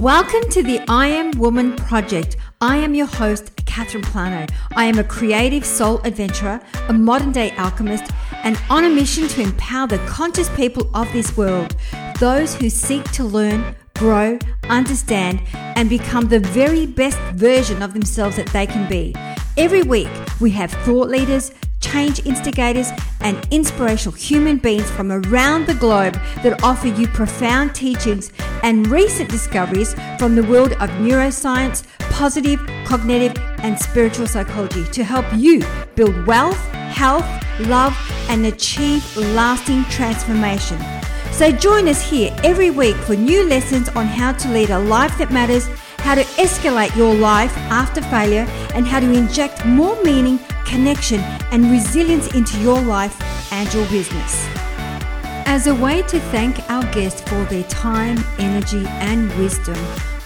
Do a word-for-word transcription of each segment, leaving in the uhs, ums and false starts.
Welcome to the I Am Woman Project. I am your host, Catherine Plano. I am a creative soul adventurer, a modern day alchemist, and on a mission to empower the conscious people of this world, those who seek to learn, grow, understand, and become the very best version of themselves that they can be. Every week, we have thought leaders, change instigators, and inspirational human beings from around the globe that offer you profound teachings and recent discoveries from the world of neuroscience, positive, cognitive, and spiritual psychology to help you build wealth, health, love, and achieve lasting transformation. So join us here every week for new lessons on how to lead a life that matters, how to escalate your life after failure, and how to inject more meaning, connection, and resilience into your life and your business. As a way to thank our guests for their time, energy, and wisdom,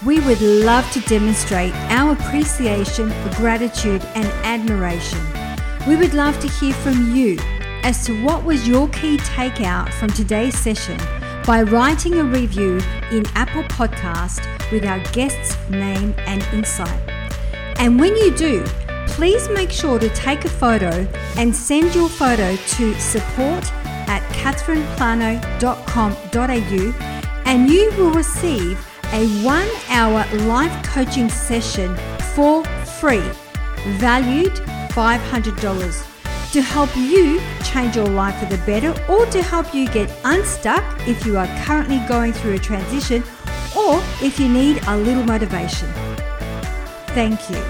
we would love to demonstrate our appreciation, gratitude, and admiration. We would love to hear from you as to what was your key takeout from today's session by writing a review in Apple Podcast with our guest's name and insight. And when you do, please make sure to take a photo and send your photo to support at katherine plano dot com dot a u, and you will receive a one hour live coaching session for free, valued five hundred dollars, to help you change your life for the better, or to help you get unstuck if you are currently going through a transition, or if you need a little motivation. Thank you.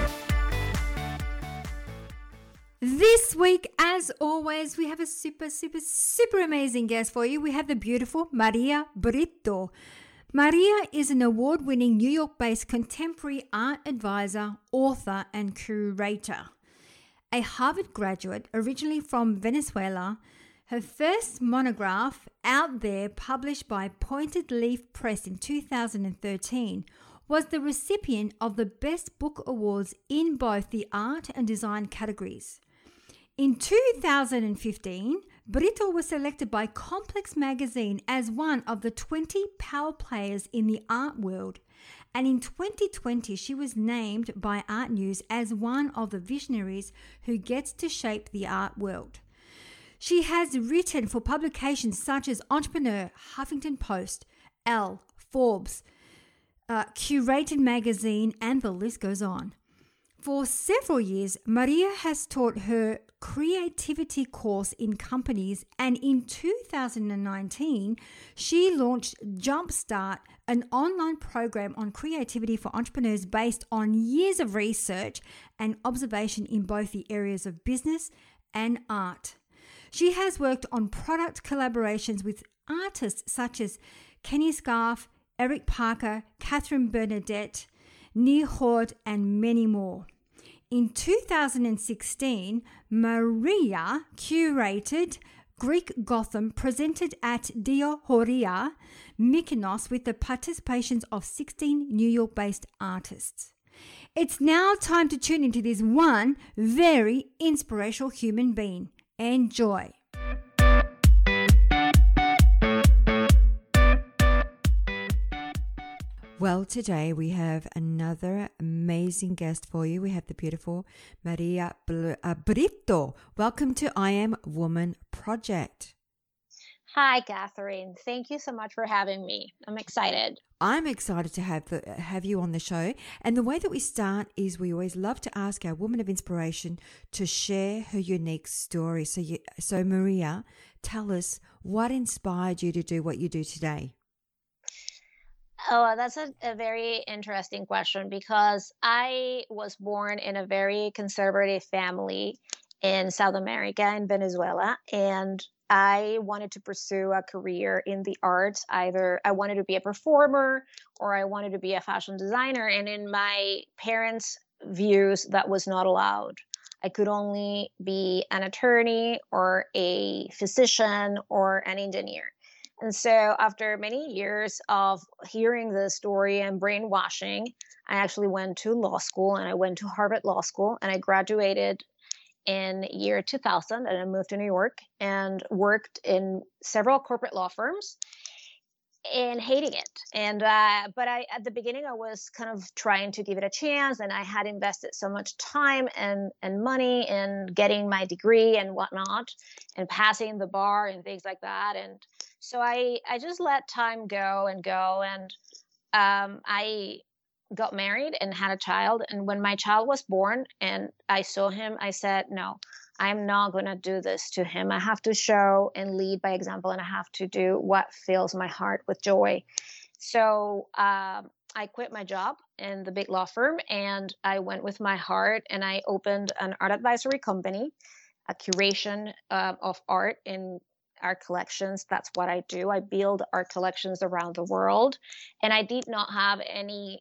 This week, as always, we have a super, super, super amazing guest for you. We have the beautiful Maria Brito. Maria is an award-winning New York-based contemporary art advisor, author, and curator. A Harvard graduate originally from Venezuela, her first monograph, Out There, published by Pointed Leaf Press in two thousand thirteen, was the recipient of the Best Book Awards in both the art and design categories. In two thousand fifteen, Brito was selected by Complex Magazine as one of the twenty power players in the art world. And in twenty twenty, she was named by Art News as one of the visionaries who gets to shape the art world. She has written for publications such as Entrepreneur, Huffington Post, Elle, Forbes, uh, Curated Magazine, and the list goes on. For several years, Maria has taught her creativity course in companies, and in two thousand nineteen, she launched Jumpstart, an online program on creativity for entrepreneurs based on years of research and observation in both the areas of business and art. She has worked on product collaborations with artists such as Kenny Scharf, Erik Parker, Katherine Bernhardt, Nir Hod, and many more. In two thousand sixteen, Maria curated Greek Gotham, presented at Dio Horia, Mykonos, with the participations of sixteen New York-based artists. It's now time to tune into this one very inspirational human being. Enjoy. Well, today we have another amazing guest for you. We have the beautiful Maria Brito. Welcome to I Am Woman Project. Hi, Catherine. Thank you so much for having me. I'm excited. I'm excited to have the, have you on the show. And the way that we start is we always love to ask our woman of inspiration to share her unique story. So, you, so Maria, tell us what inspired you to do what you do today. Oh, that's a, a very interesting question, because I was born in a very conservative family in South America, in Venezuela, and I wanted to pursue a career in the arts. Either I wanted to be a performer or I wanted to be a fashion designer. And in my parents' views, that was not allowed. I could only be an attorney or a physician or an engineer. And so after many years of hearing this story and brainwashing, I actually went to law school, and I went to Harvard Law School, and I graduated in year two thousand, and I moved to New York and worked in several corporate law firms. and hating it. And, uh, but I, at the beginning, I was kind of trying to give it a chance, and I had invested so much time and, and money in getting my degree and whatnot and passing the bar and things like that. And so I, I just let time go and go. And, um, I got married and had a child. And when my child was born and I saw him, I said, no, I'm not going to do this to him. I have to show and lead by example, and I have to do what fills my heart with joy. So um, I quit my job in the big law firm, and I went with my heart, and I opened an art advisory company, a curation uh, of art in art collections. That's what I do. I build art collections around the world, and I did not have any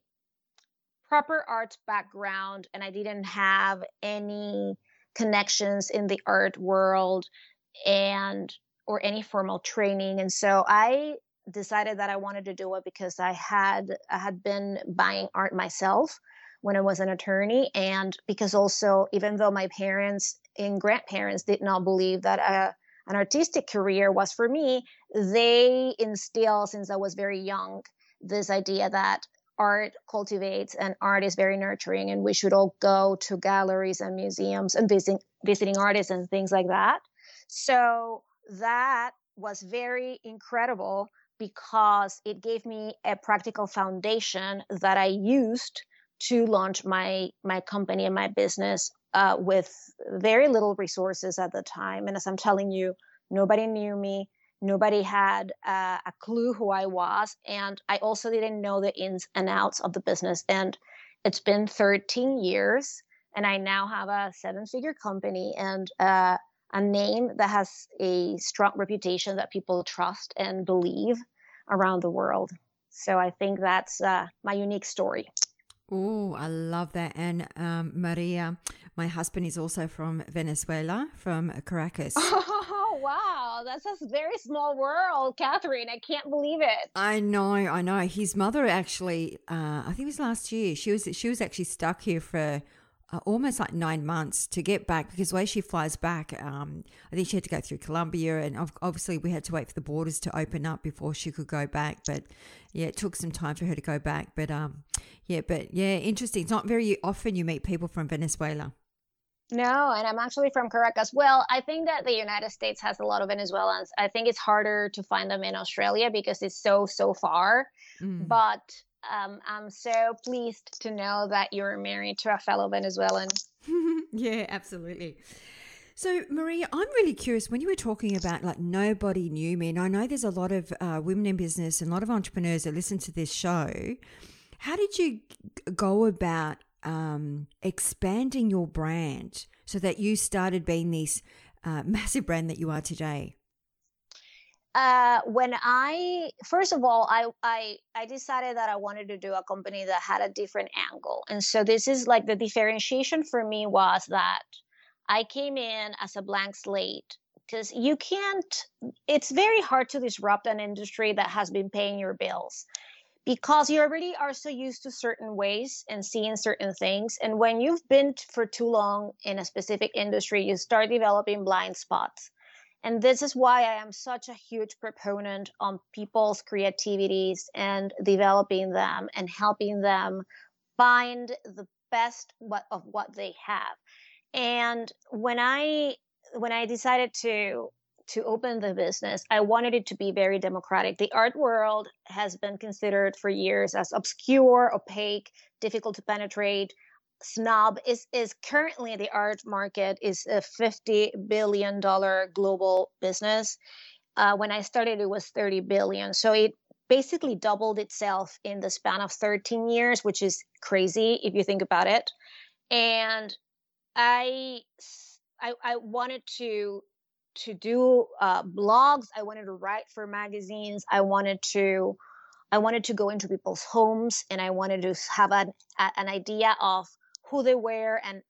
proper art background, and I didn't have any connections in the art world and or any formal training. And so I decided that I wanted to do it because I had I had been buying art myself when I was an attorney, and because also, even though my parents and grandparents did not believe that a, an artistic career was for me, they instilled, since I was very young, this idea that art cultivates and art is very nurturing, and we should all go to galleries and museums and visiting, visiting artists and things like that. So that was very incredible because it gave me a practical foundation that I used to launch my, my company and my business uh, with very little resources at the time. And as I'm telling you, nobody knew me. Nobody had uh, a clue who I was. And I also didn't know the ins and outs of the business. And it's been thirteen years. And I now have a seven-figure company and uh, a name that has a strong reputation that people trust and believe around the world. So I think that's uh, my unique story. Oh, I love that. And um, Maria, my husband is also from Venezuela, from Caracas. Oh, wow. That's a very small world, Catherine. I can't believe it. I know, I know. His mother actually, uh, I think it was last year, she was she was actually stuck here for uh, almost like nine months to get back, because the way she flies back, um, I think she had to go through Colombia, and obviously we had to wait for the borders to open up before she could go back. But yeah, it took some time for her to go back. But um, yeah, but yeah, interesting. It's not very often you meet people from Venezuela. No, and I'm actually from Caracas. Well, I think that the United States has a lot of Venezuelans. I think it's harder to find them in Australia because it's so, so far. Mm. But um, I'm so pleased to know that you're married to a fellow Venezuelan. Yeah, absolutely. So, Maria, I'm really curious, when you were talking about like nobody knew me, and I know there's a lot of uh, women in business and a lot of entrepreneurs that listen to this show, how did you go about Um, expanding your brand so that you started being this uh, massive brand that you are today? Uh, when I, first of all, I, I I decided that I wanted to do a company that had a different angle. And so this is like the differentiation for me was that I came in as a blank slate, because you can't, it's very hard to disrupt an industry that has been paying your bills, because you already are so used to certain ways and seeing certain things. And when you've been for too long in a specific industry, you start developing blind spots. And this is why I am such a huge proponent on people's creativities and developing them and helping them find the best of what they have. And when I when I decided to to open the business, I wanted it to be very democratic. The art world has been considered for years as obscure, opaque, difficult to penetrate, snob. Is is currently the art market is a fifty billion dollars global business. Uh, when I started, it was thirty billion dollars. So it basically doubled itself in the span of thirteen years, which is crazy if you think about it. And I, I, I wanted to to do uh, blogs. I wanted to write for magazines. I wanted to, I wanted to go into people's homes, and I wanted to have an an idea of who they were, and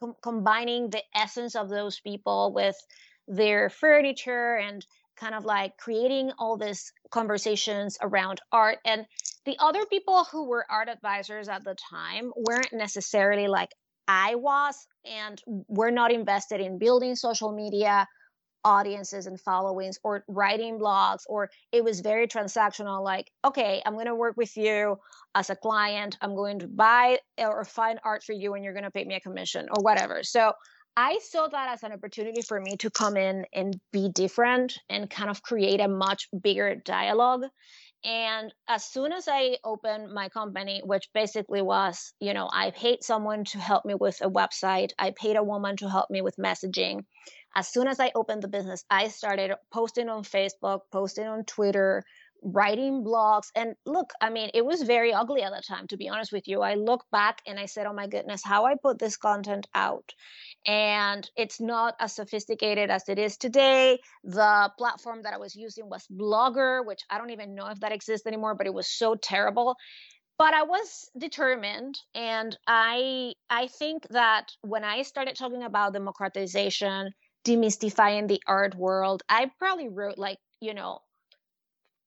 com- combining the essence of those people with their furniture, and kind of like creating all these conversations around art. And the other people who were art advisors at the time weren't necessarily like I was, and were not invested in building social media audiences and followings, or writing blogs, or it was very transactional, like, okay, I'm going to work with you as a client. I'm going to buy or find art for you and you're going to pay me a commission or whatever. So I saw that as an opportunity for me to come in and be different and kind of create a much bigger dialogue. And as soon as I opened my company, which basically was, you know, I paid someone to help me with a website. I paid a woman to help me with messaging. As soon as I opened the business, I started posting on Facebook, posting on Twitter, writing blogs. And look, I mean, it was very ugly at the time, to be honest with you. I look back and I said, oh my goodness, how I put this content out. And it's not as sophisticated as it is today. The platform that I was using was Blogger, which I don't even know if that exists anymore, but it was so terrible. But I was determined, and I I think that when I started talking about democratization, demystifying the art world, I probably wrote like, you know,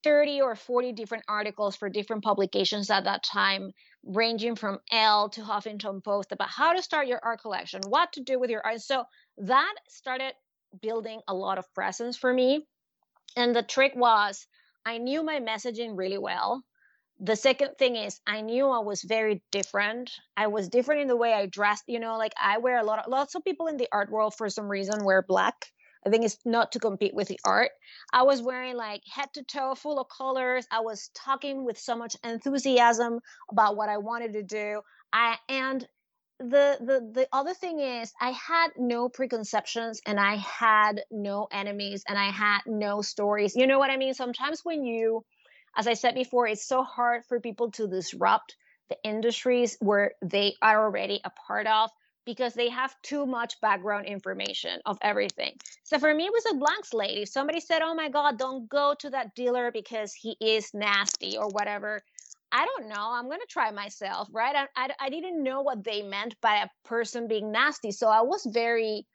thirty or forty different articles for different publications at that time, ranging from Elle to Huffington Post, about how to start your art collection, what to do with your art. So that started building a lot of presence for me. And the trick was, I knew my messaging really well. The second thing is, I knew I was very different. I was different in the way I dressed, you know, like I wear a lot of, lots of people in the art world for some reason wear black. I think it's not to compete with the art. I was wearing like head to toe, full of colors. I was talking with so much enthusiasm about what I wanted to do. I, and the, the, the other thing is I had no preconceptions, and I had no enemies, and I had no stories. You know what I mean? Sometimes when you, as I said before, it's so hard for people to disrupt the industries where they are already a part of, because they have too much background information of everything. So for me, it was a blank slate. If somebody said, oh my God, don't go to that dealer because he is nasty or whatever, I don't know, I'm going to try myself, right? I, I, I didn't know what they meant by a person being nasty. So I was very,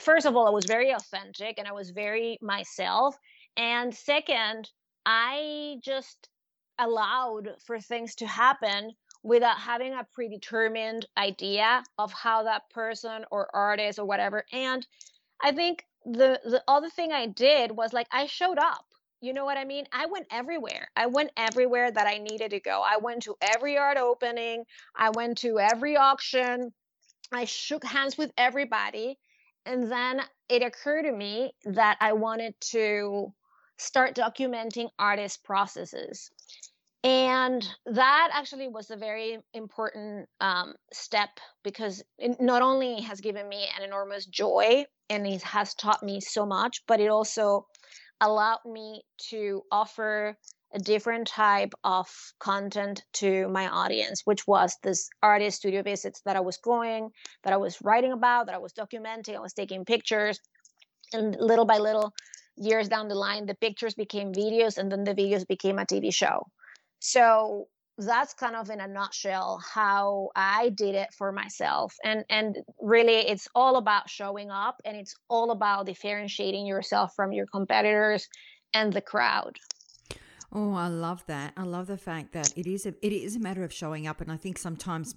first of all, I was very authentic, and I was very myself. And second, I just allowed for things to happen without having a predetermined idea of how that person or artist or whatever. And I think the, the other thing I did was like, I showed up. You know what I mean? I went everywhere. I went everywhere that I needed to go. I went to every art opening. I went to every auction. I shook hands with everybody. And then it occurred to me that I wanted to start documenting artists' processes. And that actually was a very important um, step, because it not only has given me an enormous joy and it has taught me so much, but it also allowed me to offer a different type of content to my audience, which was this artist studio visits that I was going, that I was writing about, that I was documenting, I was taking pictures, and little by little, years down the line, the pictures became videos, and then the videos became a T V show. So that's kind of in a nutshell how I did it for myself. And and really, it's all about showing up, and it's all about differentiating yourself from your competitors and the crowd. Oh, I love that. I love the fact that it is a, it is a matter of showing up. And I think sometimes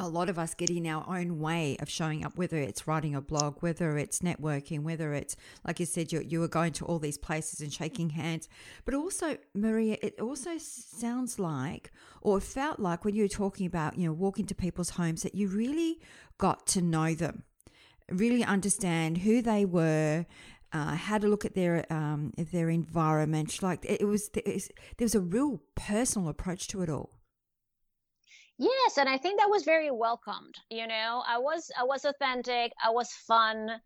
a lot of us get in our own way of showing up, whether it's writing a blog, whether it's networking, whether it's, like you said, you you were going to all these places and shaking hands. But also, Maria, it also sounds like, or felt like, when you were talking about, you know, walking to people's homes, that you really got to know them, really understand who they were, uh, how to look at their um, their environment. Like it was, it was, there was a real personal approach to it all. Yes, and I think that was very welcomed. You know, I was I was authentic, I was fun, um,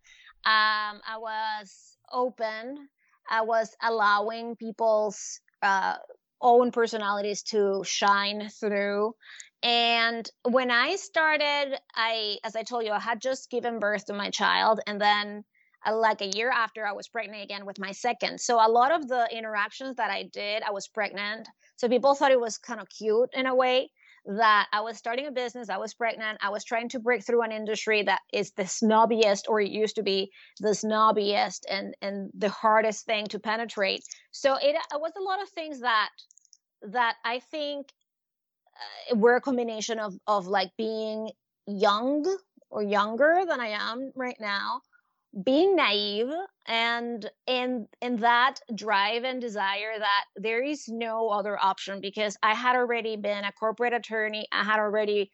I was open, I was allowing people's uh, own personalities to shine through. And when I started, I, as I told you, I had just given birth to my child, and then like a year after, I was pregnant again with my second. So a lot of the interactions that I did, I was pregnant. So people thought it was kind of cute in a way, that I was starting a business, I was pregnant, I was trying to break through an industry that is the snobbiest, or it used to be the snobbiest and, and the hardest thing to penetrate. So it, it was a lot of things that that I think uh, were a combination of, of like being young or younger than I am right now, being naive and and and that drive and desire that there is no other option, because I had already been a corporate attorney. I had already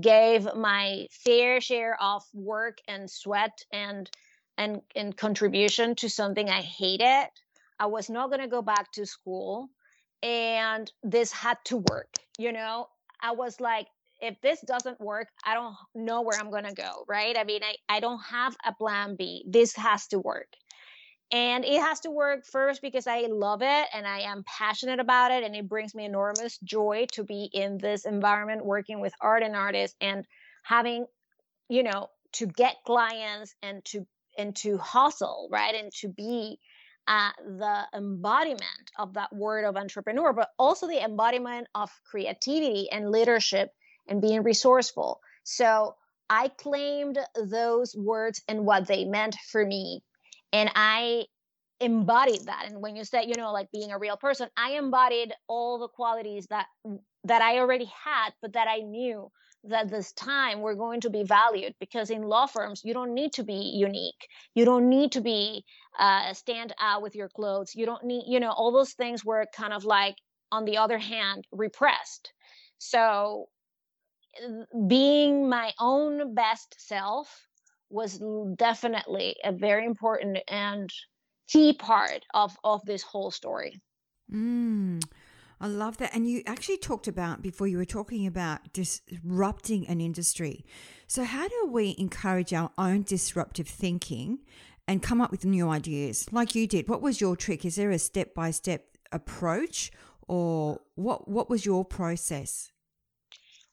gave my fair share of work and sweat and and and contribution to something I hated. I was not going to go back to school, and this had to work. You know, I was like, if this doesn't work, I don't know where I'm going to go, right? I mean, I, I don't have a plan B. This has to work. And it has to work first because I love it and I am passionate about it. And it brings me enormous joy to be in this environment, working with art and artists and having, you know, to get clients and to, and to hustle, right? And to be uh, the embodiment of that word of entrepreneur, but also the embodiment of creativity and leadership and being resourceful. So I claimed those words and what they meant for me. And I embodied that. And when you said, you know, like being a real person, I embodied all the qualities that that I already had, but that I knew that this time were going to be valued, because in law firms, you don't need to be unique. You don't need to be uh, stand out with your clothes. You don't need, you know, all those things were kind of like, on the other hand, repressed. So being my own best self was definitely a very important and key part of, of this whole story. Mm, I love that. And you actually talked about, before you were talking about disrupting an industry. So how do we encourage our own disruptive thinking and come up with new ideas like you did? What was your trick? Is there a step-by-step approach, or what, what was your process?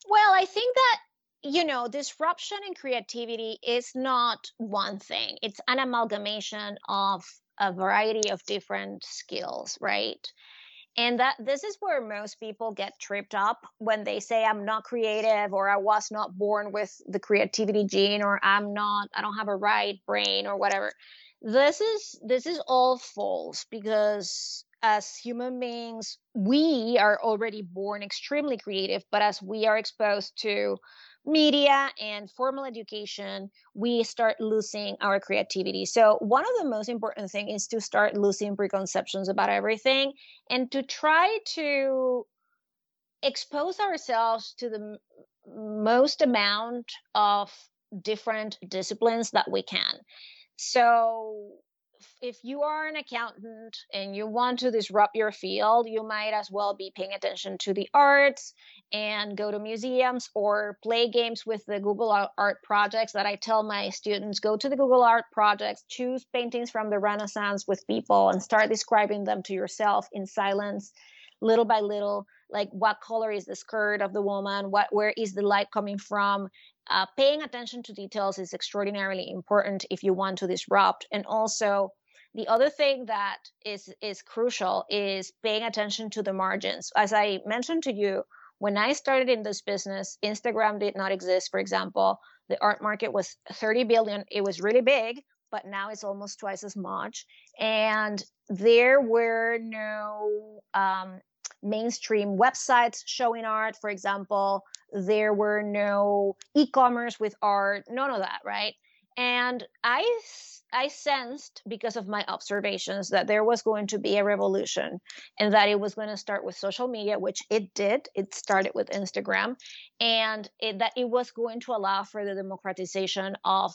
Well, I think that, you know, disruption and creativity is not one thing. It's an amalgamation of a variety of different skills, right? And that this is where most people get tripped up when they say, I'm not creative, or I was not born with the creativity gene, or I'm not, I don't have a right brain, or whatever. This is, this is all false, because as human beings, we are already born extremely creative, but as we are exposed to media and formal education, we start losing our creativity. So one of the most important things is to start losing preconceptions about everything and to try to expose ourselves to the most amount of different disciplines that we can. So if you are an accountant and you want to disrupt your field, you might as well be paying attention to the arts and go to museums or play games with the Google Art projects that I tell my students, go to the Google Art projects, choose paintings from the Renaissance with people and start describing them to yourself in silence, little by little, like what color is the skirt of the woman, what, where is the light coming from. Uh, paying attention to details is extraordinarily important if you want to disrupt. And also, the other thing that is is crucial is paying attention to the margins. As I mentioned to you, when I started in this business, Instagram did not exist, for example. The art market was thirty billion dollars. It was really big, but now it's almost twice as much. And there were no um, mainstream websites showing art, for example. There were no e-commerce with art, none of that, right? And I, I sensed, because of my observations, that there was going to be a revolution and that it was going to start with social media, which it did. It started with Instagram, and it, that it was going to allow for the democratization of,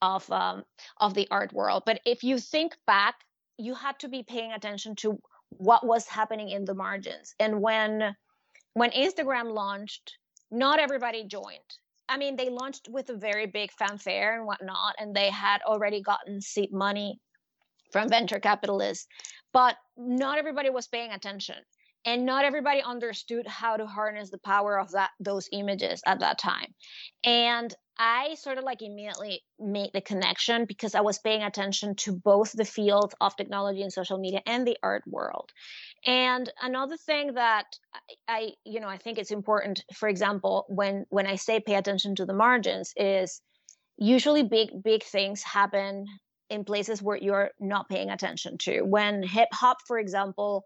of, um, of the art world. But if you think back, you had to be paying attention to what was happening in the margins. And when, when Instagram launched, not everybody joined. I mean, they launched with a very big fanfare and whatnot, and they had already gotten seed money from venture capitalists, but not everybody was paying attention, and not everybody understood how to harness the power of that those images at that time. And I sort of like immediately made the connection, because I was paying attention to both the field of technology and social media and the art world. And another thing that I, you know, I think it's important, for example, when, when I say pay attention to the margins, is usually big, big things happen in places where you're not paying attention to. When hip hop, for example,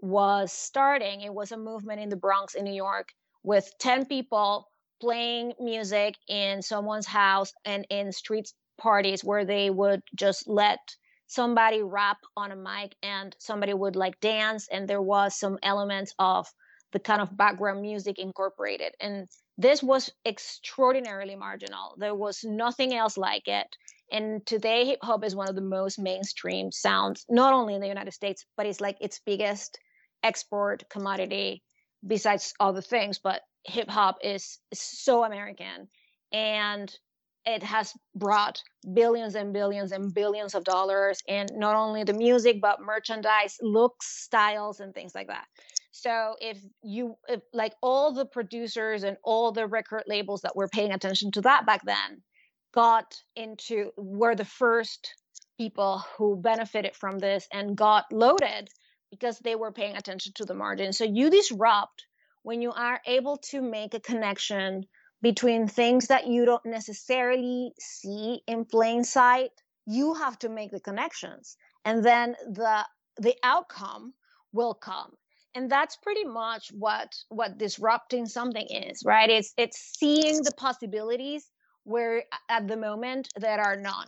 was starting, it was a movement in the Bronx in New York with ten people playing music in someone's house and in streets parties where they would just let somebody rap on a mic and somebody would like dance, and there was some elements of the kind of background music incorporated. And this was extraordinarily marginal. There was nothing else like it. And today hip hop is one of the most mainstream sounds, not only in the United States, but it's like its biggest export commodity besides other things. But hip hop is, is so American, and it has brought billions and billions and billions of dollars in not only the music, but merchandise, looks, styles, and things like that. So if you, if like all the producers and all the record labels that were paying attention to that back then got into, were the first people who benefited from this and got loaded because they were paying attention to the margin. So you disrupt when you are able to make a connection between things that you don't necessarily see in plain sight. You have to make the connections, and then the the outcome will come. And that's pretty much what what disrupting something is, right? It's it's seeing the possibilities where at the moment there are none.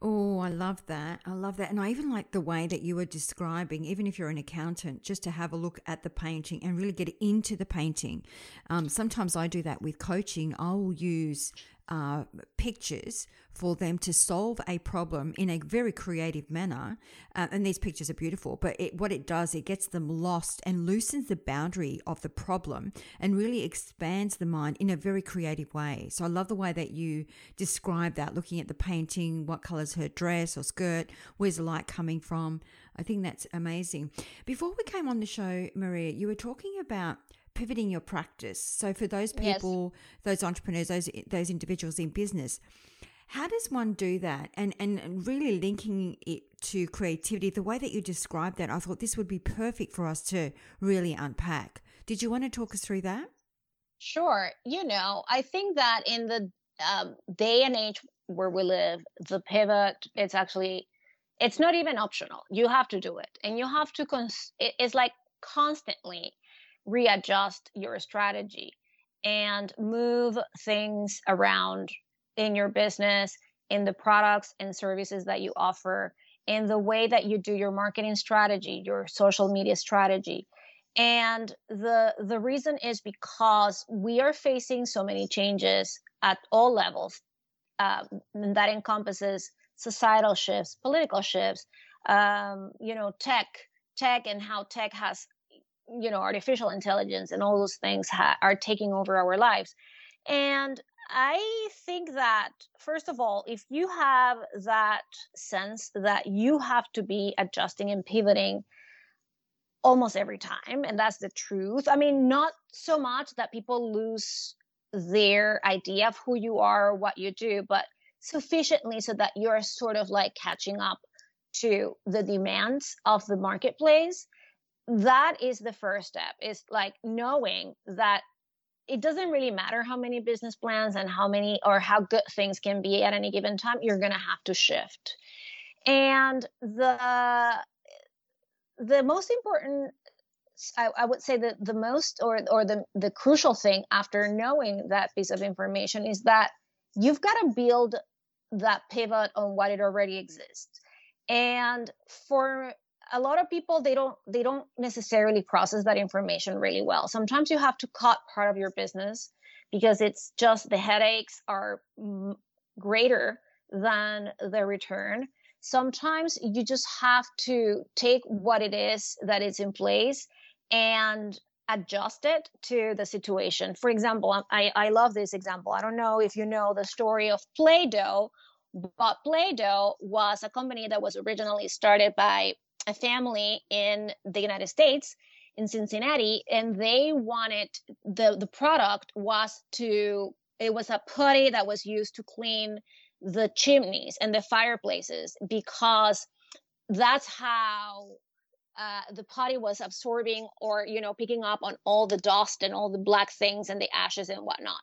Oh, I love that. I love that. And I even like the way that you were describing, even if you're an accountant, just to have a look at the painting and really get into the painting. Um, sometimes I do that with coaching. I'll use uh, pictures for them to solve a problem in a very creative manner. Uh, and these pictures are beautiful, but it, what it does, it gets them lost and loosens the boundary of the problem and really expands the mind in a very creative way. So I love the way that you describe that, looking at the painting, what color's her dress or skirt, where's the light coming from. I think that's amazing. Before we came on the show, Maria, you were talking about pivoting your practice. So for those people, yes. those entrepreneurs, those those individuals in business, how does one do that? And, and and really linking it to creativity, the way that you described that, I thought this would be perfect for us to really unpack. Did you want to talk us through that? Sure. You know, I think that in the um, day and age where we live, the pivot, it's actually, it's not even optional. You have to do it. And you have to, cons- it's like constantly readjust your strategy and move things around in your business, in the products and services that you offer, in the way that you do your marketing strategy, your social media strategy. And the the reason is because we are facing so many changes at all levels, uh, and that encompasses societal shifts, political shifts, um, you know, tech, tech and how tech has, you know, artificial intelligence and all those things ha- are taking over our lives. And I think that, first of all, if you have that sense that you have to be adjusting and pivoting almost every time, and that's the truth. I mean, not so much that people lose their idea of who you are or what you do, but sufficiently so that you're sort of like catching up to the demands of the marketplace. That is the first step, is like knowing that it doesn't really matter how many business plans and how many or how good things can be at any given time. You're going to have to shift. And the the most important, I, I would say that the most or or the, the crucial thing after knowing that piece of information is that you've got to build that pivot on what it already exists. And for a lot of people, they don't they don't necessarily process that information really well. Sometimes you have to cut part of your business because it's just the headaches are greater than the return. Sometimes you just have to take what it is that is in place and adjust it to the situation. For example, I, I love this example. I don't know if you know the story of Play-Doh, but Play-Doh was a company that was originally started by a family in the United States, in Cincinnati, and they wanted, the, the product was to, it was a putty that was used to clean the chimneys and the fireplaces, because that's how uh, the putty was absorbing or, you know, picking up on all the dust and all the black things and the ashes and whatnot.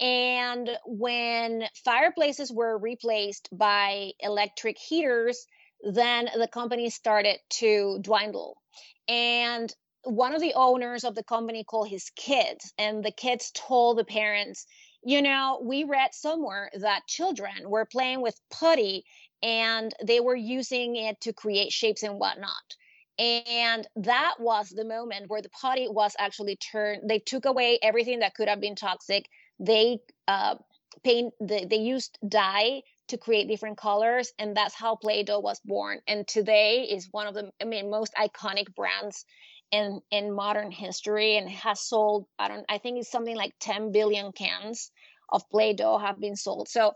And when fireplaces were replaced by electric heaters, then the company started to dwindle. And one of the owners of the company called his kids, and the kids told the parents, you know, we read somewhere that children were playing with putty and they were using it to create shapes and whatnot. And that was the moment where the putty was actually turned. They took away everything that could have been toxic. They uh, paint. They, they used dye to create different colors, and that's how Play-Doh was born. And today is one of the I mean, most iconic brands in in modern history, and has sold. I don't. I think it's something like ten billion cans of Play-Doh have been sold. So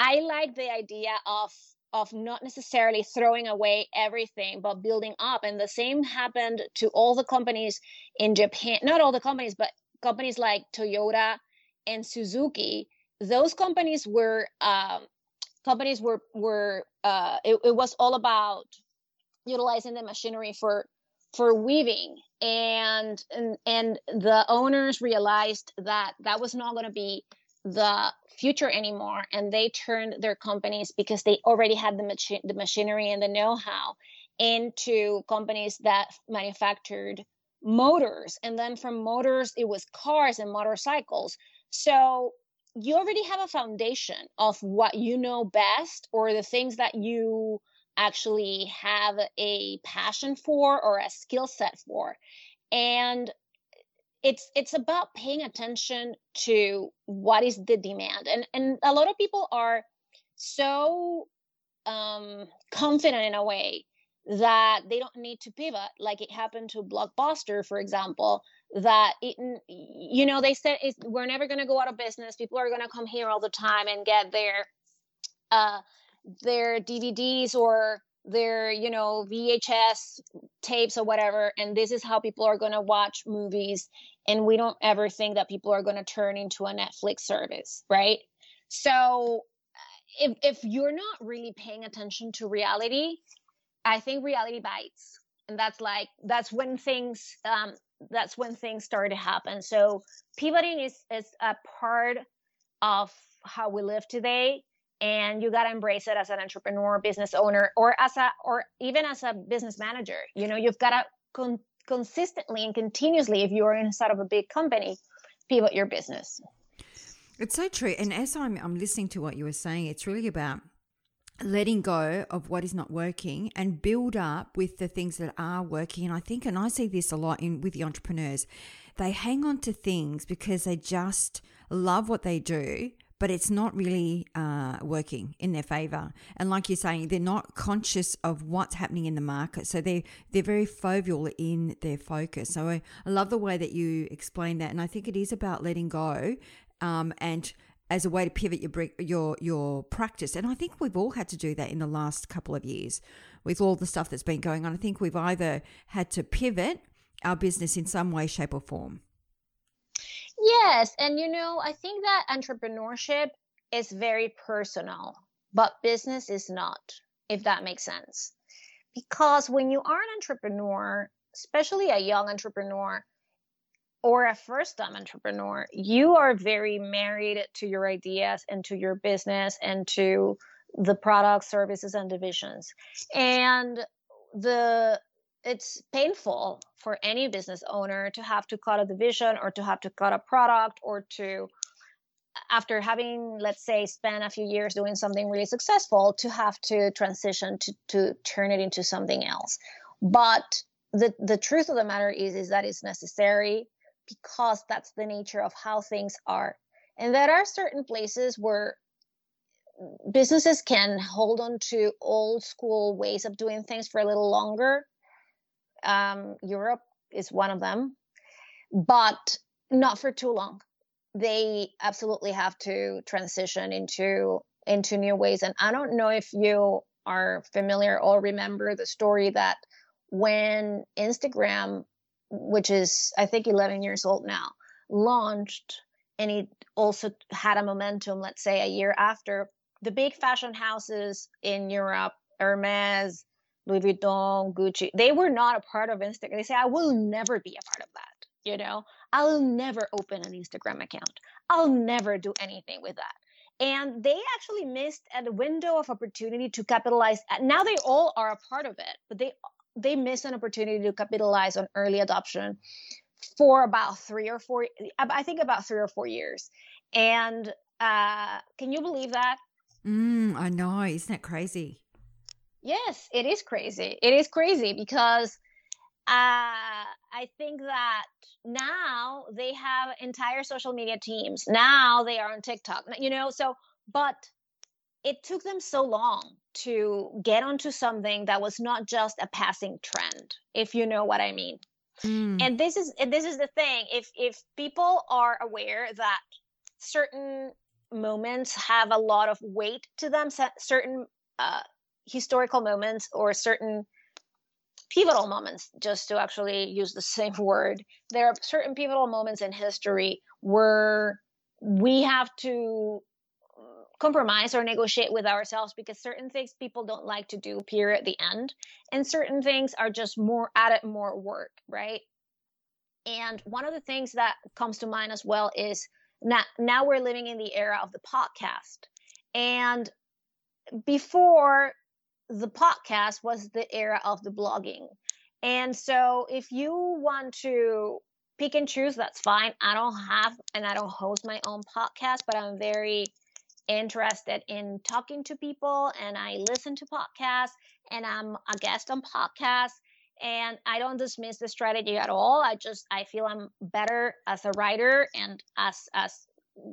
I like the idea of. of not necessarily throwing away everything, but building up. And the same happened to all the companies in Japan, not all the companies, but companies like Toyota and Suzuki. Those companies were, um, companies were, were uh, it, it was all about utilizing the machinery for, for weaving. And, and, and the owners realized that that was not going to be the future anymore, and they turned their companies, because they already had the machi- the machinery and the know-how, into companies that manufactured motors, and then from motors it was cars and motorcycles. So you already have a foundation of what you know best, or the things that you actually have a passion for or a skill set for. And It's it's about paying attention to what is the demand. And and a lot of people are so um, confident in a way that they don't need to pivot, like it happened to Blockbuster, for example, that, it, you know, they said, it's, we're never going to go out of business. People are going to come here all the time and get their uh, their D V Ds or their, you know, V H S tapes or whatever, and this is how people are going to watch movies, and we don't ever think that people are going to turn into a Netflix service, right? So if if you're not really paying attention to reality, I think reality bites, and that's like that's when things um that's when things start to happen. So pivoting is is a part of how we live today. And you got to embrace it as an entrepreneur, business owner, or as a, or even as a business manager. You know, you've got to con- consistently and continuously, if you're inside of a big company, pivot your business. It's so true. And as I'm, I'm listening to what you were saying, it's really about letting go of what is not working and build up with the things that are working. And I think, and I see this a lot in with the entrepreneurs, they hang on to things because they just love what they do, but it's not really uh, working in their favor. And like you're saying, they're not conscious of what's happening in the market. So they're, they're very foveal in their focus. So I, I love the way that you explained that. And I think it is about letting go um, and as a way to pivot your, your, your practice. And I think we've all had to do that in the last couple of years with all the stuff that's been going on. I think we've either had to pivot our business in some way, shape or form. Yes. And, you know, I think that entrepreneurship is very personal, but business is not, if that makes sense. Because when you are an entrepreneur, especially a young entrepreneur or a first-time entrepreneur, you are very married to your ideas and to your business and to the products, services, and divisions. And the it's painful for any business owner to have to cut a division or to have to cut a product, or to, after having, let's say, spent a few years doing something really successful, to have to transition to, to turn it into something else. But the, the truth of the matter is, is that it's necessary, because that's the nature of how things are. And there are certain places where businesses can hold on to old school ways of doing things for a little longer. Um, Europe is one of them, but not for too long. They absolutely have to transition into into new ways. And I don't know if you are familiar or remember the story that when Instagram, which is I think eleven years old now, launched, and it also had a momentum, let's say a year after, the big fashion houses in Europe, Hermes, Louis Vuitton, Gucci, they were not a part of Instagram. They say, I will never be a part of that. You know, I'll never open an Instagram account. I'll never do anything with that. And they actually missed a window of opportunity to capitalize. Now they all are a part of it, but they they missed an opportunity to capitalize on early adoption for about three or four, I think about three or four years. And uh, can you believe that? Mm, I know. Isn't that crazy? Yes, it is crazy. It is crazy because uh, I think that now they have entire social media teams. Now they are on TikTok, you know, so, but it took them so long to get onto something that was not just a passing trend, if you know what I mean. Mm. And this is, this is the thing. If, if people are aware that certain moments have a lot of weight to them, certain uh, historical moments or certain pivotal moments, just to actually use the same word, there are certain pivotal moments in history where we have to compromise or negotiate with ourselves because certain things people don't like to do, period, the end. And certain things are just more add it more work, right? And one of the things that comes to mind as well is now, now we're living in the era of the podcast. And before the podcast was the era of the blogging. And so if you want to pick and choose, that's fine. I don't have, and I don't host my own podcast, but I'm very interested in talking to people, and I listen to podcasts, and I'm a guest on podcasts, and I don't dismiss the strategy at all. I just, I feel I'm better as a writer and as, as,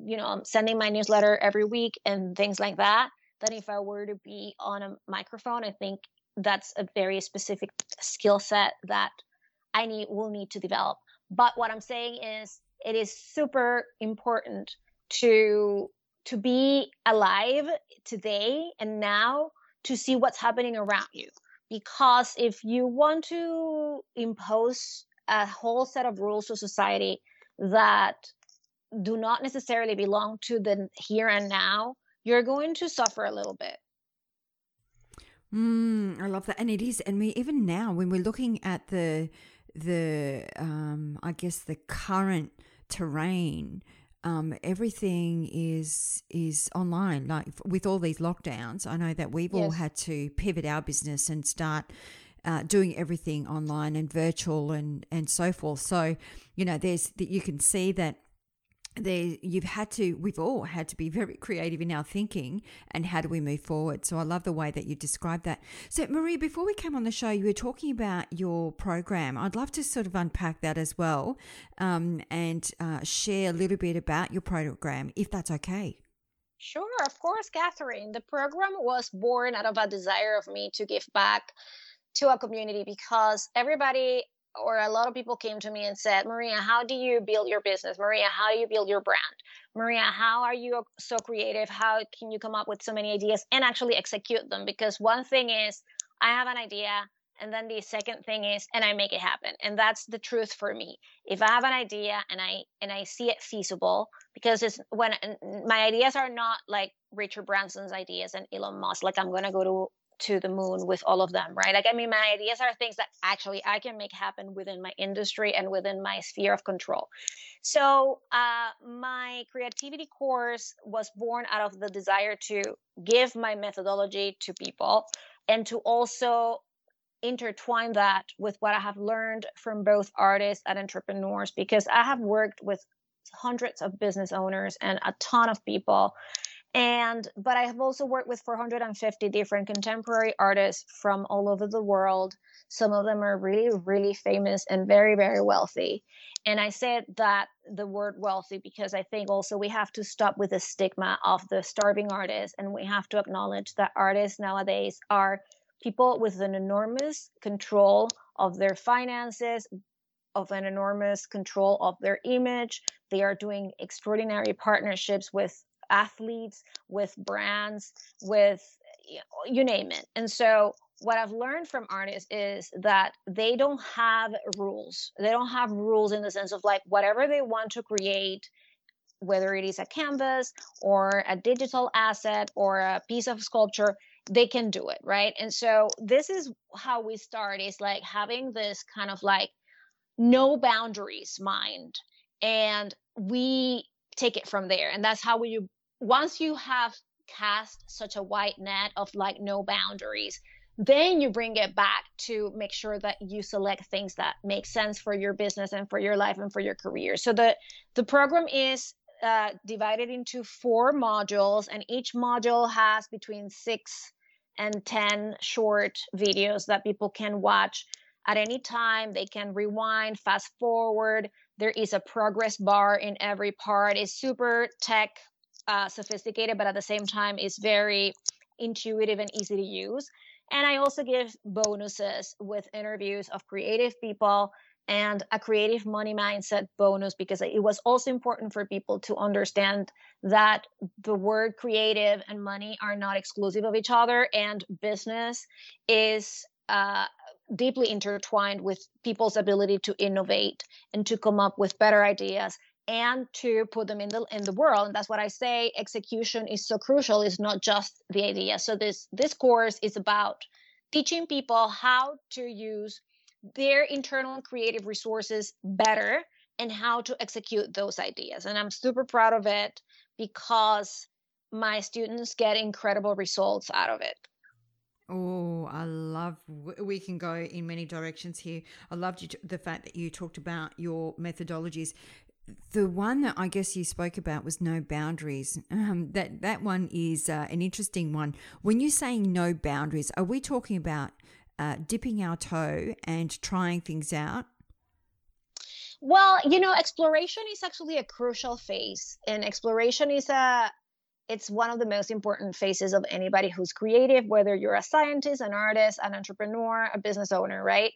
you know, I'm sending my newsletter every week and things like that, than if I were to be on a microphone. I think that's a very specific skill set that I need, will need to develop. But what I'm saying is it is super important to to be alive today and now to see what's happening around you. Because if you want to impose a whole set of rules to society that do not necessarily belong to the here and now, you're going to suffer a little bit. Mm, I love that. And it is. And we, even now, when we're looking at the, the um, I guess, the current terrain, Um, everything is is online. Like with all these lockdowns, I know that we've yes. all had to pivot our business and start uh, doing everything online and virtual and, and so forth. So, you know, there's that you can see that there you've had to. We've all had to be very creative in our thinking and how do we move forward. So I love the way that you described that. So Maria, before we came on the show, you were talking about your program. I'd love to sort of unpack that as well um, and uh, share a little bit about your program, if that's okay. Sure, of course, Catherine. The program was born out of a desire of me to give back to our community because everybody, or a lot of people came to me and said, Maria, how do you build your business? Maria, how do you build your brand? Maria, how are you so creative? How can you come up with so many ideas and actually execute them? Because one thing is I have an idea, and then the second thing is, and I make it happen. And that's the truth for me. If I have an idea and I and I see it feasible, because it's when my ideas are not like Richard Branson's ideas and Elon Musk, like I'm going to go to to the moon with all of them, right? Like, I mean, my ideas are things that actually I can make happen within my industry and within my sphere of control. So uh, my creativity course was born out of the desire to give my methodology to people and to also intertwine that with what I have learned from both artists and entrepreneurs, because I have worked with hundreds of business owners and a ton of people. And, but I have also worked with four hundred fifty different contemporary artists from all over the world. Some of them are really, really famous and very, very wealthy. And I said that the word wealthy, because I think also we have to stop with the stigma of the starving artist. And we have to acknowledge that artists nowadays are people with an enormous control of their finances, of an enormous control of their image. They are doing extraordinary partnerships with athletes, with brands, with, you know, you name it. And so what I've learned from artists is that they don't have rules. They don't have rules in the sense of like whatever they want to create, whether it is a canvas or a digital asset or a piece of sculpture, they can do it, right? And so this is how we start, is like having this kind of like no boundaries mind. And we take it from there. And that's how we, once you have cast such a wide net of like no boundaries, then you bring it back to make sure that you select things that make sense for your business and for your life and for your career. So the, the program is uh, divided into four modules, and each module has between six and ten short videos that people can watch at any time. They can rewind, fast forward. There is a progress bar in every part. It's super tech uh, sophisticated, but at the same time, it's very intuitive and easy to use. And I also give bonuses with interviews of creative people and a creative money mindset bonus, because it was also important for people to understand that the word creative and money are not exclusive of each other, and business is uh, deeply intertwined with people's ability to innovate and to come up with better ideas and to put them in the in the world. And that's what I say, execution is so crucial. It's not just the idea. So this this course is about teaching people how to use their internal creative resources better and how to execute those ideas. And I'm super proud of it because my students get incredible results out of it. Oh, I love, we can go in many directions here. I loved you, the fact that you talked about your methodologies. The one that I guess you spoke about was no boundaries. Um, that, that one is uh, an interesting one. When you're saying no boundaries, are we talking about Uh, dipping our toe and trying things out? Well, you know, exploration is actually a crucial phase, and exploration is a it's one of the most important phases of anybody who's creative, whether you're a scientist, an artist, an entrepreneur, a business owner, right?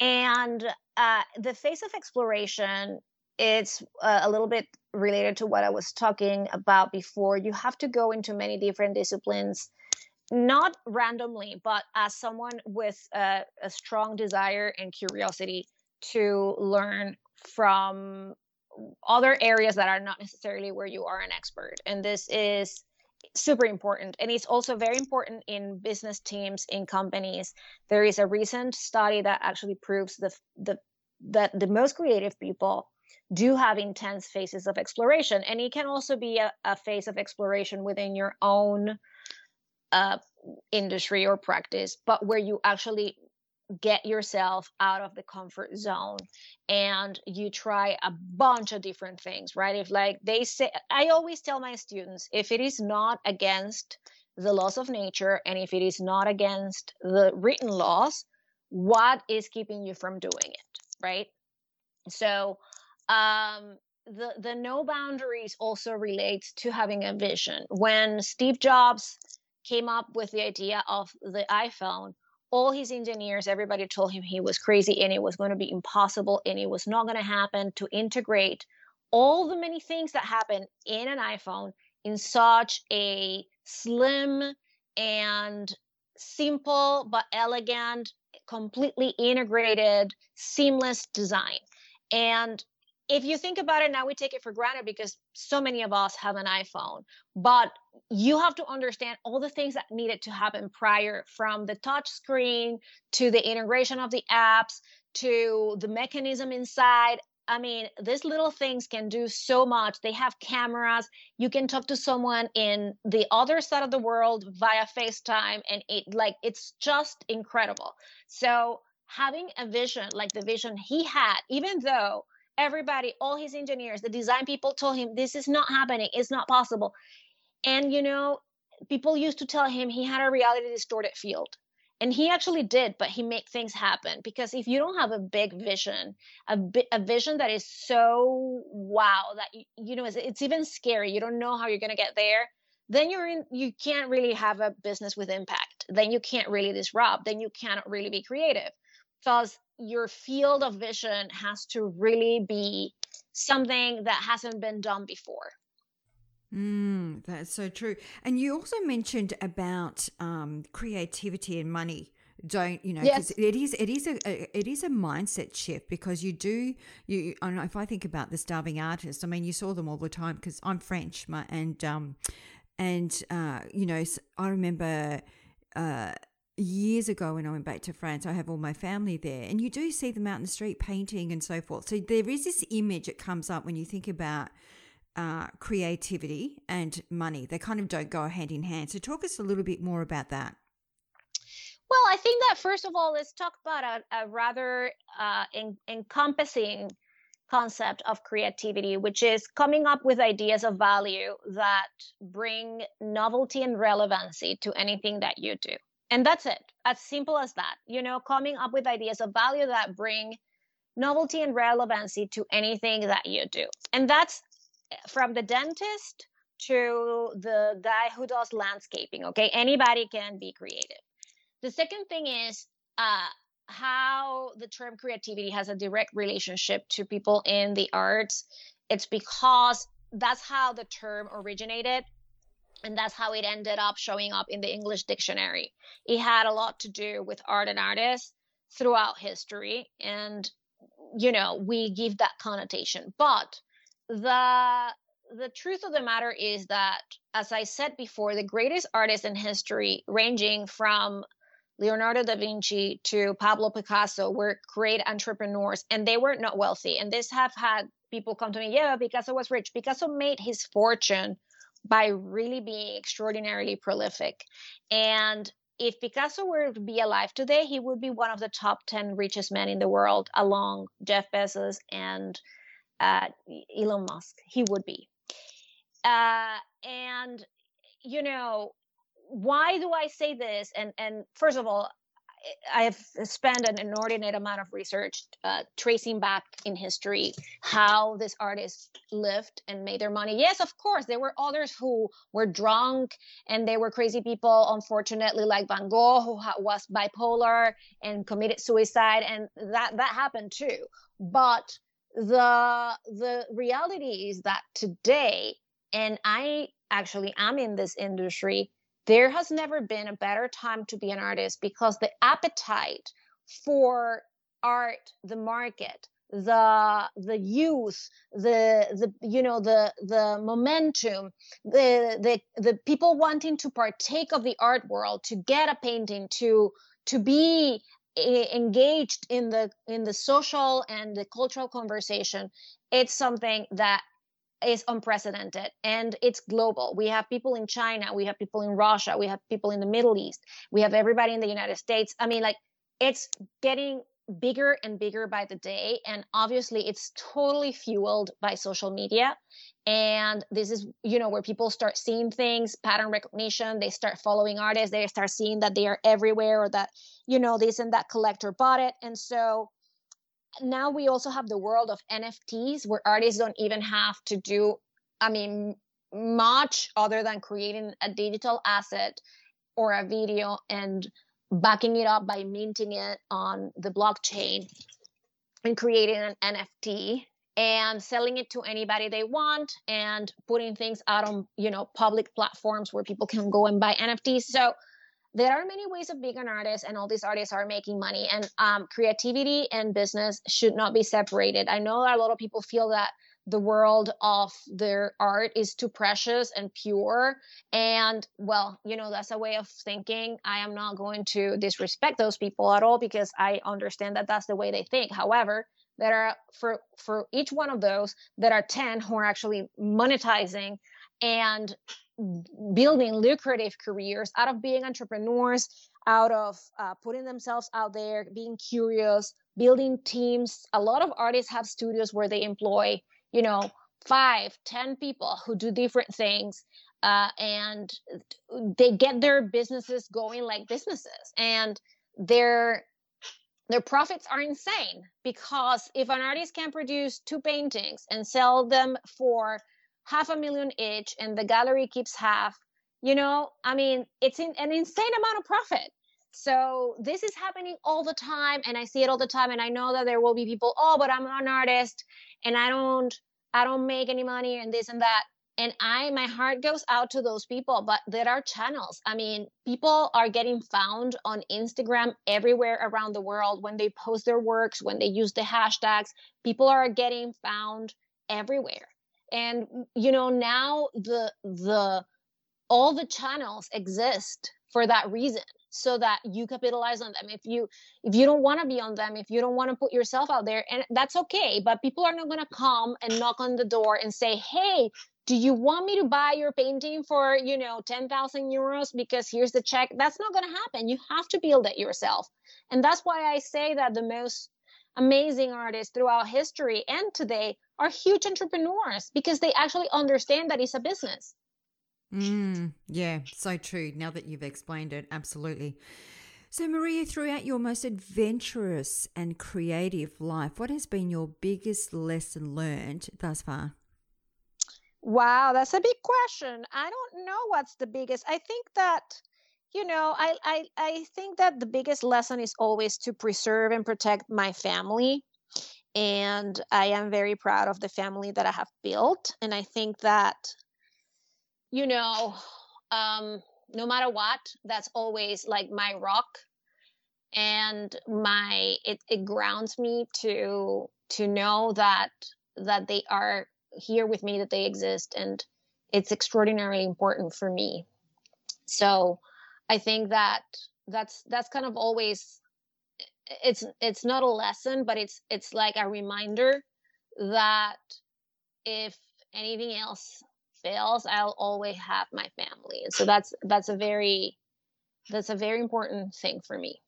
And uh, the phase of exploration, it's uh, a little bit related to what I was talking about before. You have to go into many different disciplines, not randomly, but as someone with a, a strong desire and curiosity to learn from other areas that are not necessarily where you are an expert. And this is super important. And it's also very important in business teams, in companies. There is a recent study that actually proves the, the, that the most creative people do have intense phases of exploration. And it can also be a, a phase of exploration within your own Uh, industry or practice, but where you actually get yourself out of the comfort zone and you try a bunch of different things, right? If like they say, I always tell my students, if it is not against the laws of nature and if it is not against the written laws, what is keeping you from doing it, right? So um, the, the no boundaries also relates to having a vision. When Steve Jobs came up with the idea of the iPhone, all his engineers, everybody told him he was crazy and it was going to be impossible and it was not going to happen to integrate all the many things that happen in an iPhone in such a slim and simple but elegant, completely integrated, seamless design. And if you think about it now, we take it for granted because so many of us have an iPhone, but you have to understand all the things that needed to happen prior, from the touch screen to the integration of the apps to the mechanism inside. I mean, these little things can do so much. They have cameras. You can talk to someone in the other side of the world via FaceTime, and it like it's just incredible. So having a vision like the vision he had, even though everybody, all his engineers, the design people told him, this is not happening. It's not possible. And, you know, people used to tell him he had a reality distorted field. And he actually did, but he made things happen. Because if you don't have a big vision, a, bi- a vision that is so wow that, you, you know, it's, it's even scary. You don't know how you're going to get there. Then you're in, you can't really have a business with impact. Then you can't really disrupt. Then you cannot really be creative. Because your field of vision has to really be something that hasn't been done before. Mm, that's so true. And you also mentioned about um, creativity and money. Don't you know? Yes. It is. It is a. It is a mindset shift, because you do. You. I don't know if I think about the starving artists. I mean, you saw them all the time because I'm French, my, and um, and uh, you know, I remember. Uh, Years ago when I went back to France, I have all my family there, and you do see them out in the street painting and so forth. So there is this image that comes up when you think about uh, creativity and money. They kind of don't go hand in hand. So talk us a little bit more about that. Well, I think that first of all, let's talk about a, a rather uh, en- encompassing concept of creativity, which is coming up with ideas of value that bring novelty and relevancy to anything that you do. And that's it. As simple as that, you know, coming up with ideas of value that bring novelty and relevancy to anything that you do. And that's from the dentist to the guy who does landscaping. Okay. Anybody can be creative. The second thing is, uh, how the term creativity has a direct relationship to people in the arts. It's because that's how the term originated, and that's how it ended up showing up in the English dictionary. It had a lot to do with art and artists throughout history, and, you know, we give that connotation. But the the truth of the matter is that, as I said before, the greatest artists in history, ranging from Leonardo da Vinci to Pablo Picasso, were great entrepreneurs, and they were not wealthy. And this have had people come to me, yeah, Picasso was rich. Picasso made his fortune by really being extraordinarily prolific. And if Picasso were to be alive today, he would be one of the top ten richest men in the world, along Jeff Bezos and uh, Elon Musk. He would be. Uh, and, you know, why do I say this? And and first of all, I have spent an inordinate amount of research uh, tracing back in history how these artists lived and made their money. Yes, of course, there were others who were drunk and they were crazy people, unfortunately, like Van Gogh, who was bipolar and committed suicide. And that, that happened too. But the the reality is that today, and I actually am in this industry, there has never been a better time to be an artist, because the appetite for art, the market, the the youth, the the you know the the momentum, the the the people wanting to partake of the art world, to get a painting, to to be engaged in the in the social and the cultural conversation, it's something that is unprecedented, and it's global. We have people in China, we have people in Russia, we have people in the Middle East, we have everybody in the United States. I mean, like, it's getting bigger and bigger by the day, and obviously it's totally fueled by social media. And this is, you know, where people start seeing things, pattern recognition, they start following artists, they start seeing that they are everywhere, or that, you know, this and that collector bought it. And so now we also have the world of N F Ts, where artists don't even have to do, I mean, much other than creating a digital asset or a video and backing it up by minting it on the blockchain and creating an N F T and selling it to anybody they want and putting things out on, you know, public platforms where people can go and buy N F Ts. So there are many ways of being an artist, and all these artists are making money, and um, creativity and business should not be separated. I know that a lot of people feel that the world of their art is too precious and pure, and, well, you know, that's a way of thinking. I am not going to disrespect those people at all, because I understand that that's the way they think. However, there are, for, for each one of those, there are ten who are actually monetizing and building lucrative careers out of being entrepreneurs, out of uh, putting themselves out there, being curious, building teams. A lot of artists have studios where they employ, you know, five, ten people who do different things, uh, and they get their businesses going like businesses, and their their profits are insane, because if an artist can produce two paintings and sell them for half a million each, and the gallery keeps half, you know, I mean, it's in, an insane amount of profit. So this is happening all the time, and I see it all the time. And I know that there will be people, oh, but I'm an artist, and I don't, I don't make any money, and this and that. And I, my heart goes out to those people, but there are channels. I mean, people are getting found on Instagram everywhere around the world when they post their works, when they use the hashtags. People are getting found everywhere. And, you know, now the the all the channels exist for that reason, so that you capitalize on them. If you if you don't want to be on them, if you don't want to put yourself out there, and that's okay. But people are not going to come and knock on the door and say, hey, do you want me to buy your painting for, you know, ten thousand euros, because here's the check? That's not going to happen. You have to build it yourself. And that's why I say that the most amazing artists throughout history and today are huge entrepreneurs because they actually understand that it's a business. Mm, yeah, so true. Now that you've explained it, absolutely. So Maria, throughout your most adventurous and creative life, what has been your biggest lesson learned thus far? Wow, that's a big question. I don't know what's the biggest. I think that, you know, I, I, I think that the biggest lesson is always to preserve and protect my family. And I am very proud of the family that I have built. And I think that, you know, um, no matter what, that's always like my rock. And my, it, it grounds me to, to know that, that they are here with me, that they exist, and it's extraordinarily important for me. So I think that that's that's kind of always, it's it's not a lesson, but it's it's like a reminder that if anything else fails, I'll always have my family. And so that's that's a very that's a very important thing for me.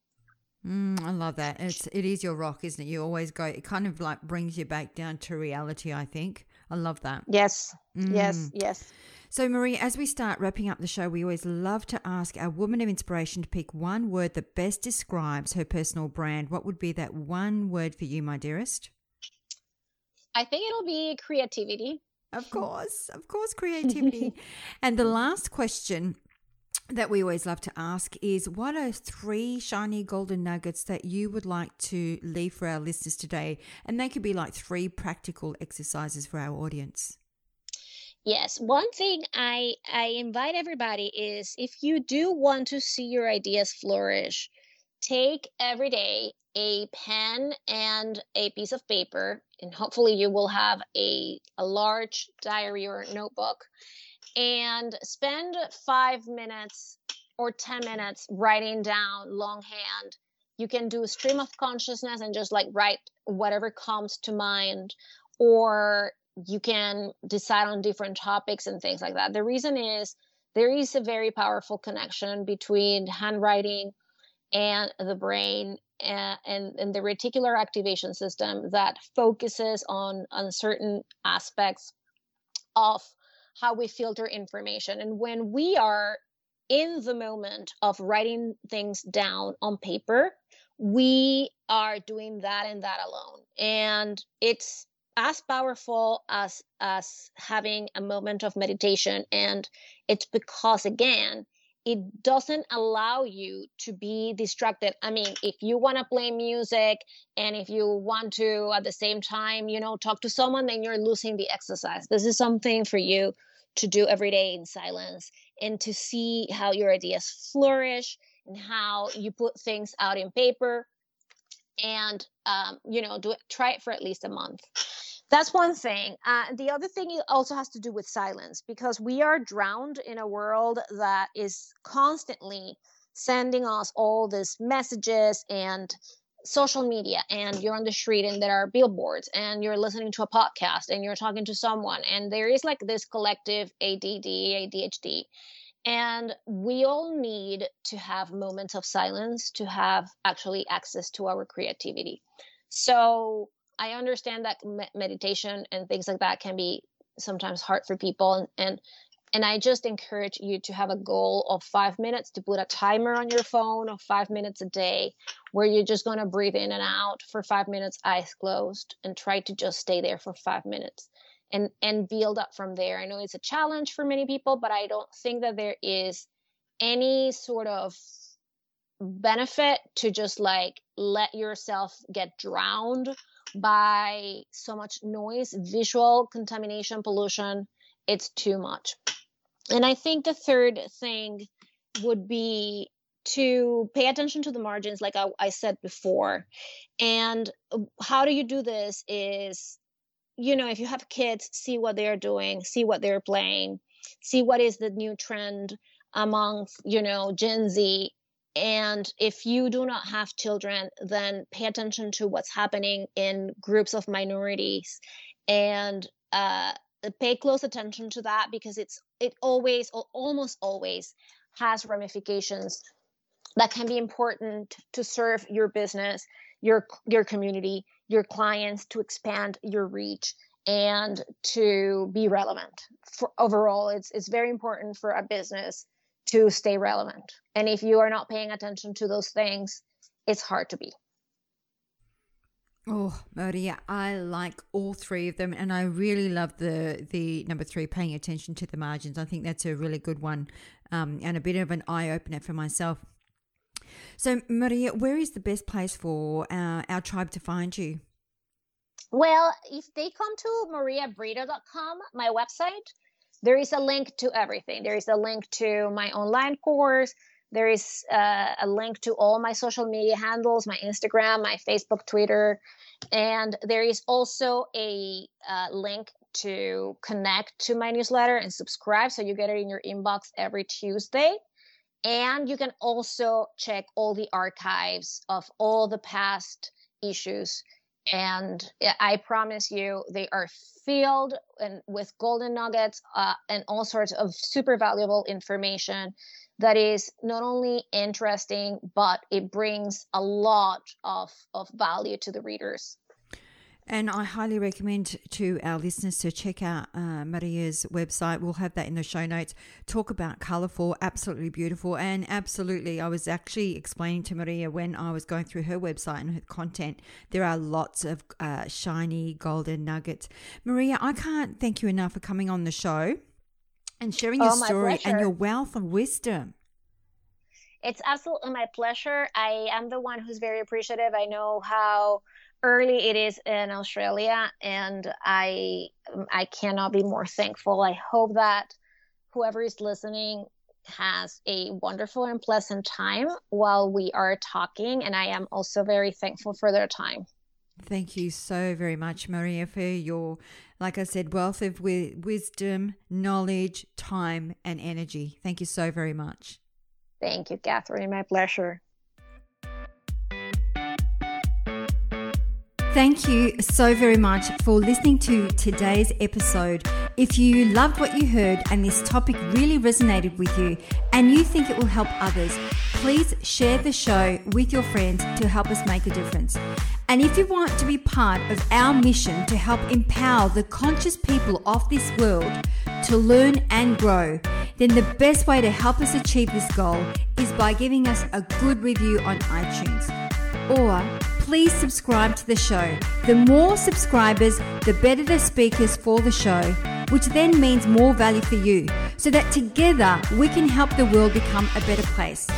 Mm, I love that. It's it is your rock, isn't it? You always go. It kind of like brings you back down to reality, I think. I love that. Yes, mm. yes, yes. So, Maria, as we start wrapping up the show, we always love to ask our woman of inspiration to pick one word that best describes her personal brand. What would be that one word for you, my dearest? I think it'll be creativity. Of course, of course, creativity. And the last question that we always love to ask is, what are three shiny golden nuggets that you would like to leave for our listeners today? And they could be like three practical exercises for our audience. Yes. One thing I, I invite everybody is, if you do want to see your ideas flourish, take every day a pen and a piece of paper, and hopefully you will have a, a large diary or notebook, and spend five minutes or ten minutes writing down longhand. You can do a stream of consciousness and just like write whatever comes to mind, or you can decide on different topics and things like that. The reason is there is a very powerful connection between handwriting and the brain and, and, and the reticular activation system that focuses on, on certain aspects of how we filter information. And when we are in the moment of writing things down on paper, we are doing that and that alone. And it's as powerful as us having a moment of meditation. And it's because, again, it doesn't allow you to be distracted. I mean, if you want to play music and if you want to, at the same time, you know, talk to someone, then you're losing the exercise. This is something for you to do every day in silence and to see how your ideas flourish and how you put things out in paper and, um, you know, do it, try it for at least a month. That's one thing. Uh, the other thing also has to do with silence, because we are drowned in a world that is constantly sending us all these messages and social media, and you're on the street and there are billboards and you're listening to a podcast and you're talking to someone, and there is like this collective A D D, A D H D. And we all need to have moments of silence to have actually access to our creativity. So I understand that meditation and things like that can be sometimes hard for people. And, and, and I just encourage you to have a goal of five minutes, to put a timer on your phone of five minutes a day, where you're just going to breathe in and out for five minutes, eyes closed, and try to just stay there for five minutes and, and build up from there. I know it's a challenge for many people, but I don't think that there is any sort of benefit to just like let yourself get drowned by so much noise, visual contamination, pollution. It's too much. And I think the third thing would be to pay attention to the margins, like I, I said before. And how do you do this is, you know, if you have kids, see what they're doing, see what they're playing, see what is the new trend amongst, you know, Gen Z. And if you do not have children, then pay attention to what's happening in groups of minorities, and uh, pay close attention to that, because it's it always, or almost always, has ramifications that can be important to serve your business your your community, your clients, to expand your reach, and to be relevant. For overall, it's it's very important for a business to stay relevant. And if you are not paying attention to those things, it's hard to be. Oh, Maria, I like all three of them. And I really love the the number three, paying attention to the margins. I think that's a really good one, um, and a bit of an eye-opener for myself. So, Maria, where is the best place for our, our tribe to find you? Well, if they come to maria brito dot com, my website, there is a link to everything. There is a link to my online course. There is uh, a link to all my social media handles, my Instagram, my Facebook, Twitter. And there is also a uh, link to connect to my newsletter and subscribe. So you get it in your inbox every Tuesday. And you can also check all the archives of all the past issues. And I promise you, they are filled and with golden nuggets uh, and all sorts of super valuable information that is not only interesting, but it brings a lot of, of value to the readers. And I highly recommend to our listeners to check out uh, Maria's website. We'll have that in the show notes. Talk about colourful, absolutely beautiful. And absolutely, I was actually explaining to Maria when I was going through her website and her content, there are lots of uh, shiny golden nuggets. Maria, I can't thank you enough for coming on the show and sharing your oh, story pleasure. And your wealth of wisdom. It's absolutely my pleasure. I am the one who's very appreciative. I know how early it is in Australia, and I I cannot be more thankful. I hope that whoever is listening has a wonderful and pleasant time while we are talking, and I am also very thankful for their time. Thank you so very much, Maria, for your, like I said, wealth of wi- wisdom, knowledge, time, and energy. Thank you so very much. Thank you, Catherine. My pleasure. Thank you so very much for listening to today's episode. If you loved what you heard and this topic really resonated with you and you think it will help others, please share the show with your friends to help us make a difference. And if you want to be part of our mission to help empower the conscious people of this world to learn and grow, then the best way to help us achieve this goal is by giving us a good review on iTunes. Or please subscribe to the show. The more subscribers, the better the speakers for the show, which then means more value for you, so that together we can help the world become a better place.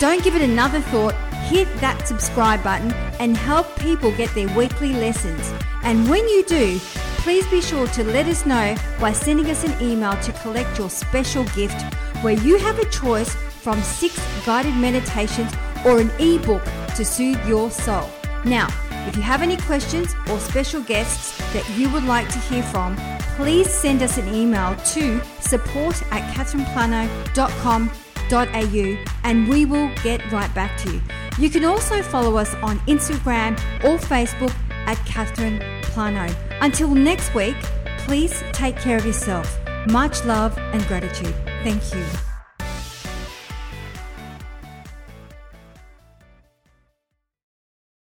Don't give it another thought. Hit that subscribe button and help people get their weekly lessons. And when you do, please be sure to let us know by sending us an email to collect your special gift, where you have a choice from six guided meditations or an ebook to soothe your soul. Now, if you have any questions or special guests that you would like to hear from, please send us an email to support at katherine plano dot com dot a u and we will get right back to you. You can also follow us on Instagram or Facebook at Katherine Plano. Until next week, please take care of yourself. Much love and gratitude. Thank you.